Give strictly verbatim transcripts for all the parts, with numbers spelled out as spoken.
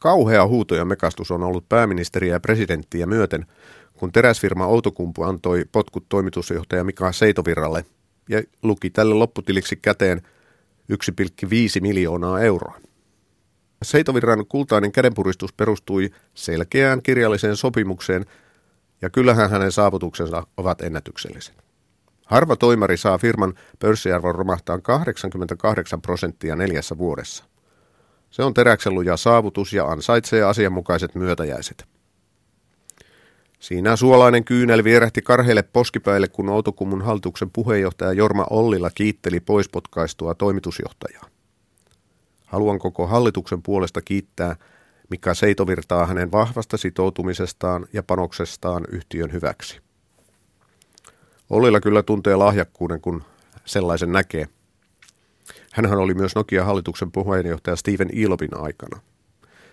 Kauhea huuto ja mekastus on ollut pääministeriä ja presidenttiä myöten, kun teräsfirma Outokumpu antoi potkut toimitusjohtaja Mika Seitovirralle ja luki tälle lopputiliksi käteen yksi pilkku viisi miljoonaa euroa. Seitovirran kultainen kädenpuristus perustui selkeään kirjalliseen sopimukseen, ja kyllähän hänen saavutuksensa ovat ennätykselliset. Harva toimari saa firman pörssiarvon romahtaa kahdeksankymmentäkahdeksan prosenttia neljässä vuodessa. Se on Teräksen luja saavutus ja ansaitsee asianmukaiset myötäjäiset. Siinä suolainen kyynel vierähti karheille poskipäille, kun Outokummun hallituksen puheenjohtaja Jorma Ollila kiitteli poispotkaistua toimitusjohtajaa. Haluan koko hallituksen puolesta kiittää Mika Seitovirtaa hänen vahvasta sitoutumisestaan ja panoksestaan yhtiön hyväksi. Ollila kyllä tuntee lahjakkuuden, kun sellaisen näkee. Hänhän oli myös Nokia-hallituksen puheenjohtaja Steven Elopin aikana.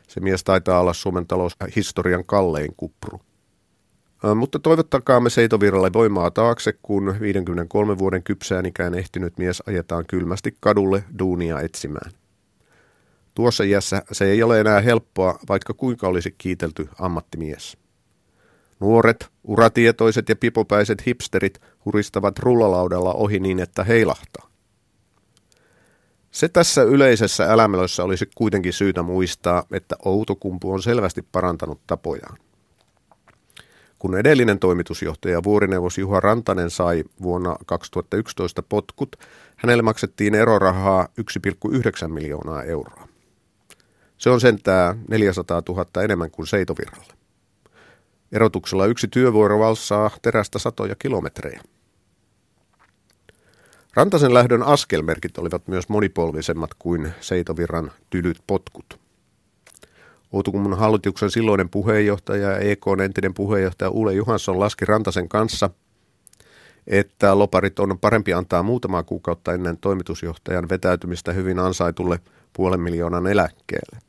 Se mies taitaa olla Suomen taloushistorian kallein kupru. Mutta toivottakaamme Seitovirralle voimaa taakse, kun viidenkymmenenkolmen vuoden kypsään ikään ehtinyt mies ajetaan kylmästi kadulle duunia etsimään. Tuossa iässä se ei ole enää helppoa, vaikka kuinka olisi kiitelty ammattimies. Nuoret, uratietoiset ja pipopäiset hipsterit huristavat rullalaudalla ohi niin, että heilahtaa. Se tässä yleisessä älämölössä olisi kuitenkin syytä muistaa, että Outokumpu on selvästi parantanut tapojaan. Kun edellinen toimitusjohtaja vuorineuvos Juha Rantanen sai vuonna kaksituhattayksitoista potkut, hänelle maksettiin erorahaa yksi pilkku yhdeksän miljoonaa euroa. Se on sentään neljäsataatuhatta enemmän kuin Seitovirralle. Erotuksella yksi työvuoro valssaa terästä satoja kilometrejä. Rantasen lähdön askelmerkit olivat myös monipolvisemmat kuin Seitovirran tylyt potkut. Outokummun hallituksen silloinen puheenjohtaja ja E K:n entinen puheenjohtaja Ulf Johansson laski Rantasen kanssa, että loparit on parempi antaa muutamaa kuukautta ennen toimitusjohtajan vetäytymistä hyvin ansaitulle puolen miljoonan eläkkeelle.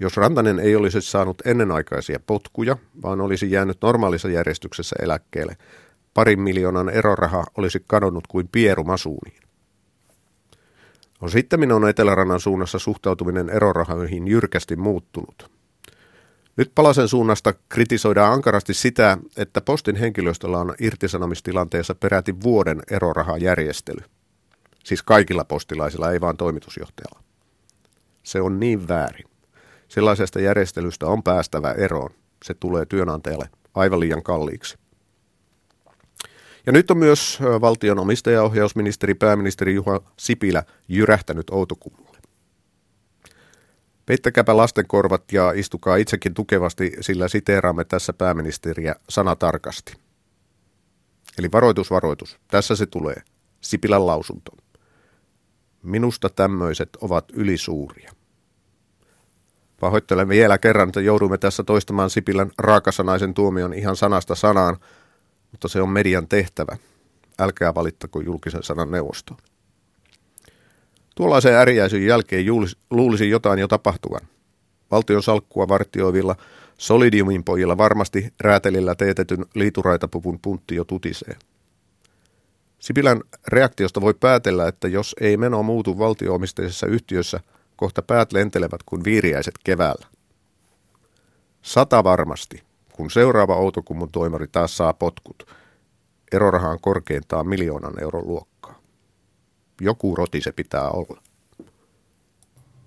Jos Rantanen ei olisi saanut ennenaikaisia potkuja, vaan olisi jäänyt normaalissa järjestyksessä eläkkeelle, parin miljoonan eroraha olisi kadonnut kuin pieru masuuniin. No sittemmin on Etelärannan suunnassa suhtautuminen erorahoihin jyrkästi muuttunut. Nyt Palasen suunnasta kritisoidaan ankarasti sitä, että postin henkilöstöllä on irtisanomistilanteessa peräti vuoden erorahajärjestely. Siis kaikilla postilaisilla, ei vaan toimitusjohtajalla. Se on niin väärin. Sellaisesta järjestelystä on päästävä eroon. Se tulee työnantajalle aivan liian kalliiksi. Ja nyt on myös valtion omistajaohjausministeri, pääministeri Juha Sipilä jyrähtänyt Outokummulle. Peittäkääpä lasten korvat ja istukaa itsekin tukevasti, sillä siteeraamme tässä pääministeriä sanatarkasti. Eli varoitus, varoitus. Tässä se tulee. Sipilän lausunto. Minusta tämmöiset ovat ylisuuria. Pahoittelen vielä kerran, että joudumme tässä toistamaan Sipilän raakasanaisen tuomion ihan sanasta sanaan, mutta se on median tehtävä. Älkää valittako julkisen sanan neuvostoon. Tuollaisen ärjäisyn jälkeen juulis, luulisi jotain jo tapahtuvan. Valtion salkkua vartioivilla Solidiumin pojilla varmasti räätelillä teetetyn liituraitapuvun puntti jo tutisee. Sipilän reaktiosta voi päätellä, että jos ei meno muutu valtio-omisteisessa yhtiössä, kohta päät lentelevät kuin viiriäiset keväällä. Sata varmasti, kun seuraava Outokummun toimari taas saa potkut. Eroraha on korkeintaan miljoonan euron luokkaa. Joku roti se pitää olla.